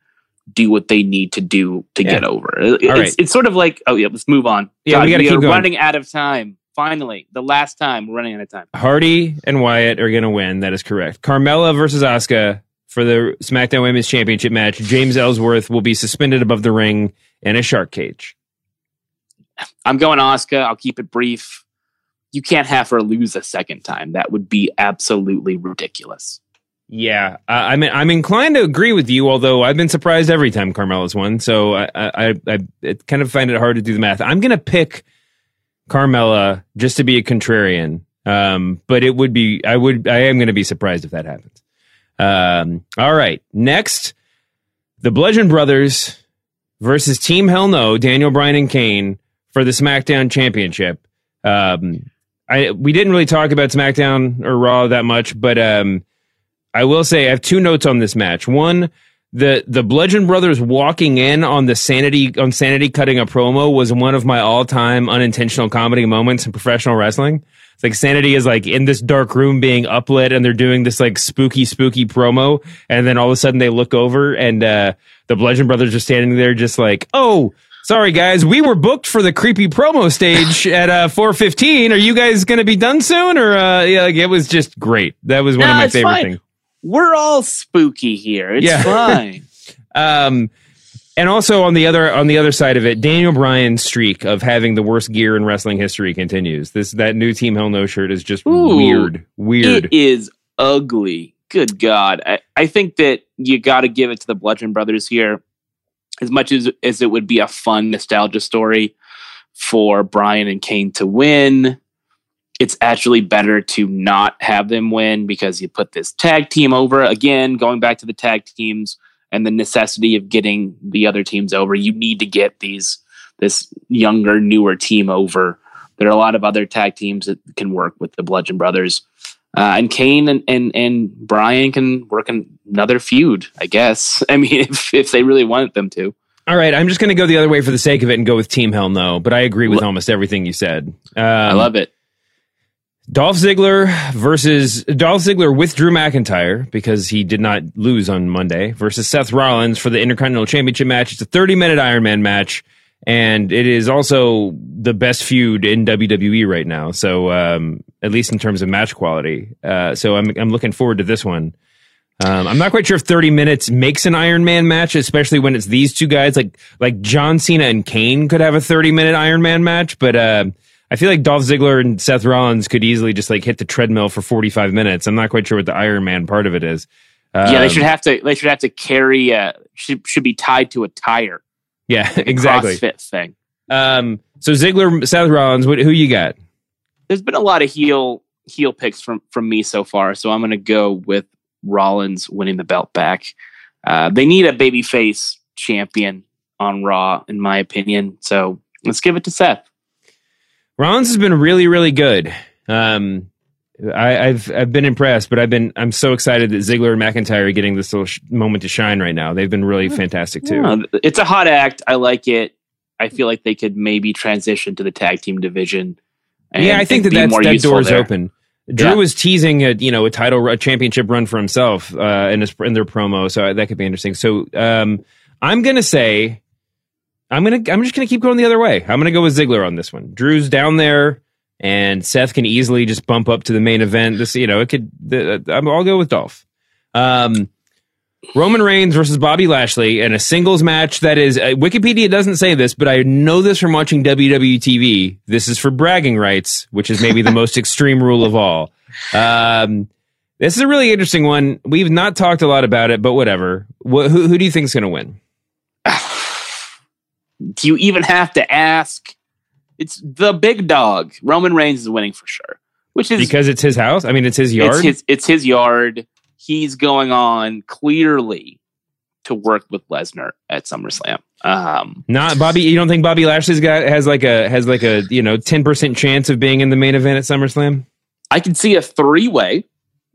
do what they need to do to yeah. get over. It, it's, right. it's sort of like, oh yeah, let's move on. Yeah, God, we, gotta we keep are going. running out of time. Finally, the last time we're running out of time. Hardy and Wyatt are going to win. That is correct. Carmella versus Asuka for the SmackDown Women's Championship match. James Ellsworth will be suspended above the ring in a shark cage. I'm going Asuka. I'll keep it brief. You can't have her lose a second time. That would be absolutely ridiculous. Yeah, uh, I mean, I'm inclined to agree with you, although I've been surprised every time Carmella's won. So I, I, I, I kind of find it hard to do the math. I'm going to pick Carmella just to be a contrarian, um but it would be I would I am going to be surprised if that happens. Um all right, next, the Bludgeon Brothers versus Team Hell No, Daniel Bryan and Kane for the SmackDown Championship. um I we didn't really talk about SmackDown or Raw that much, but um I will say I have two notes on this match. One, The the Bludgeon Brothers walking in on the Sanity on Sanity cutting a promo was one of my all time unintentional comedy moments in professional wrestling. It's like Sanity is like in this dark room being uplit, and they're doing this like spooky spooky promo, and then all of a sudden they look over and uh, the Bludgeon Brothers are standing there just like, oh, sorry guys, we were booked for the creepy promo stage at uh, four fifteen. Are you guys gonna be done soon? Or uh, yeah, like it was just great. That was one no, of my favorite fine. things. We're all spooky here. It's yeah. fine. um, and also on the other on the other side of it, Daniel Bryan's streak of having the worst gear in wrestling history continues. This that new Team Hell No shirt is just Ooh, weird. Weird. It is ugly. Good God. I, I think that you got to give it to the Bludgeon Brothers here. As much as, as it would be a fun nostalgia story for Bryan and Kane to win, it's actually better to not have them win because you put this tag team over. Again, going back to the tag teams and the necessity of getting the other teams over, you need to get these this younger, newer team over. There are a lot of other tag teams that can work with the Bludgeon Brothers. Uh, and Kane and, and, and Bryan can work in another feud, I guess. I mean, if, if they really wanted them to. All right, I'm just going to go the other way for the sake of it and go with Team Hell No, but I agree with L- almost everything you said. Um, I love it. Dolph Ziggler versus Dolph Ziggler with Drew McIntyre, because he did not lose on Monday, versus Seth Rollins for the Intercontinental Championship match. It's a thirty minute Iron Man match, and it is also the best feud in W W E right now. So um, at least in terms of match quality. Uh, so I'm I'm looking forward to this one. Um, I'm not quite sure if thirty minutes makes an Iron Man match, especially when it's these two guys. Like like John Cena and Kane could have a thirty minute Iron Man match, but. Uh, I feel like Dolph Ziggler and Seth Rollins could easily just like hit the treadmill for forty-five minutes. I'm not quite sure what the Iron Man part of it is. Um, yeah, they should have to. They should have to carry. Uh, should should be tied to a tire. Yeah, like exactly. CrossFit thing. Um, so Ziggler, Seth Rollins. What, who you got? There's been a lot of heel heel picks from from me so far. So I'm going to go with Rollins winning the belt back. Uh, they need a babyface champion on Raw, in my opinion. So let's give it to Seth. Rollins has been really, really good. Um, I, I've I've been impressed, but I've been I'm so excited that Ziggler and McIntyre are getting this little sh- moment to shine right now. They've been really fantastic too. Yeah, it's a hot act. I like it. I feel like they could maybe transition to the tag team division. And, yeah, I think that that's, that door's there. open. Drew yeah. was teasing a you know a title a championship run for himself uh, in his in their promo, so that could be interesting. So um, I'm gonna say. I'm gonna. I'm just gonna keep going the other way. I'm gonna go with Ziggler on this one. Drew's down there, and Seth can easily just bump up to the main event. This, you know, it could. The, I'll go with Dolph. Um, Roman Reigns versus Bobby Lashley in a singles match. That is, uh, Wikipedia doesn't say this, but I know this from watching W W E T V. This is for bragging rights, which is maybe the most extreme rule of all. Um, this is a really interesting one. We've not talked a lot about it, but whatever. Wh- who, who do you think's gonna win? Do you even have to ask? It's the big dog. Roman Reigns is winning for sure, which is because it's his house. I mean, it's his yard. It's his, it's his yard. He's going on clearly to work with Lesnar at SummerSlam. Um, Not Bobby. You don't think Bobby Lashley's got has like a has like a you know ten percent chance of being in the main event at SummerSlam? I can see a three way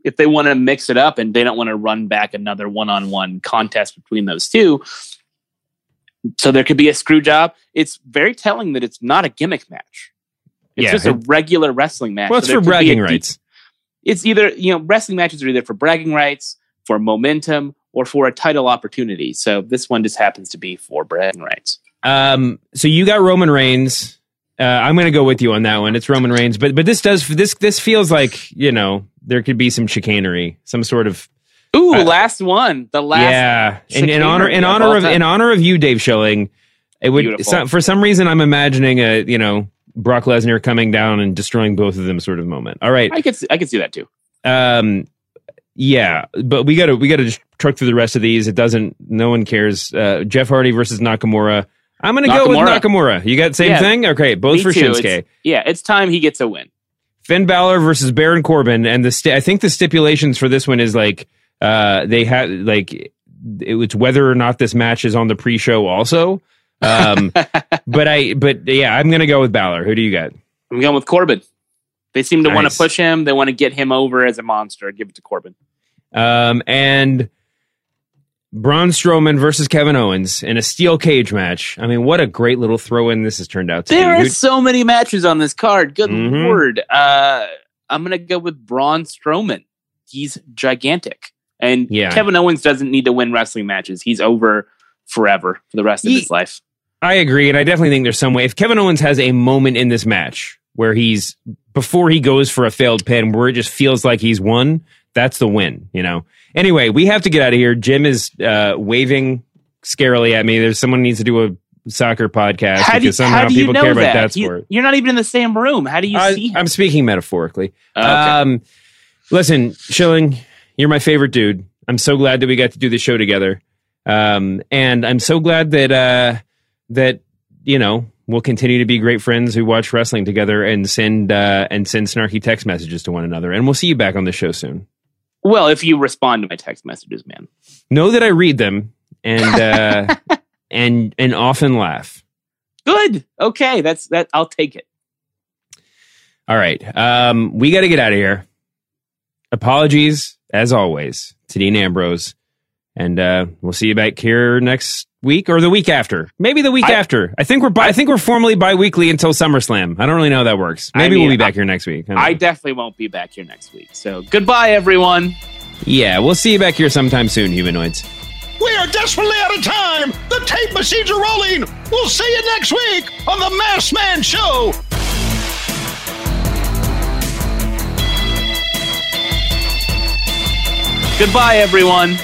if they want to mix it up and they don't want to run back another one on one contest between those two. So there could be a screw job. It's very telling that it's not a gimmick match. It's yeah, just it, a regular wrestling match. Well, it's so for bragging rights. De- it's either, you know, wrestling matches are either for bragging rights, for momentum, or for a title opportunity. So this one just happens to be for bragging rights. Um, so you got Roman Reigns. Uh, I'm going to go with you on that one. It's Roman Reigns, but but this does this this feels like, you know, there could be some chicanery, some sort of. Ooh, uh, last one, the last. Yeah, in, in honor in honor of, of in honor of you, Dave Schilling. It would some, for some reason I'm imagining a you know Brock Lesnar coming down and destroying both of them sort of moment. All right, I could I could see that too. Um, yeah, but we gotta we gotta just truck through the rest of these. It doesn't. No one cares. Uh, Jeff Hardy versus Nakamura. I'm going to go with Nakamura. You got the same yeah, thing? Okay, both for too. Shinsuke. It's, yeah, it's time he gets a win. Finn Balor versus Baron Corbin, and the sti- I think the stipulations for this one is like uh, they have like it, it's whether or not this match is on the pre-show also. Um, but I but yeah, I'm going to go with Balor. Who do you got? I'm going with Corbin. They seem to nice. want to push him. They want to get him over as a monster. Give it to Corbin. Um, and Braun Strowman versus Kevin Owens in a steel cage match. I mean, what a great little throw-in this has turned out to be. There are so many matches on this card. Good mm-hmm. Lord. Uh, I'm going to go with Braun Strowman. He's gigantic. And yeah. Kevin Owens doesn't need to win wrestling matches. He's over forever for the rest of he, his life. I agree, and I definitely think there's some way. If Kevin Owens has a moment in this match where he's, before he goes for a failed pin, where it just feels like he's won, that's the win, you know. Anyway, we have to get out of here. Jim is uh, waving scarily at me. There's someone needs to do a soccer podcast how because you, somehow people care that? about that sport. You, you're not even in the same room. How do you I, see him? I'm speaking metaphorically. Oh, okay. Um, listen, Schilling, you're my favorite dude. I'm so glad that we got to do the show together. Um, and I'm so glad that uh, that you know we'll continue to be great friends who watch wrestling together and send uh, and send snarky text messages to one another. And we'll see you back on the show soon. Well, if you respond to my text messages, man. Know that I read them and uh, and and often laugh. Good. Okay, that's that. I'll take it. All right, um, we got to get out of here. Apologies, as always, to Dean Ambrose, and uh, we'll see you back here next week or the week after. Maybe the week I, after. I think we're bi- I, I think we're formally bi-weekly until SummerSlam. I don't really know how that works. Maybe I mean, we'll be back I, here next week. I, I definitely won't be back here next week. So goodbye, everyone. Yeah, we'll see you back here sometime soon, humanoids. We are desperately out of time. The tape machines are rolling. We'll see you next week on the Masked Man Show. Goodbye, everyone.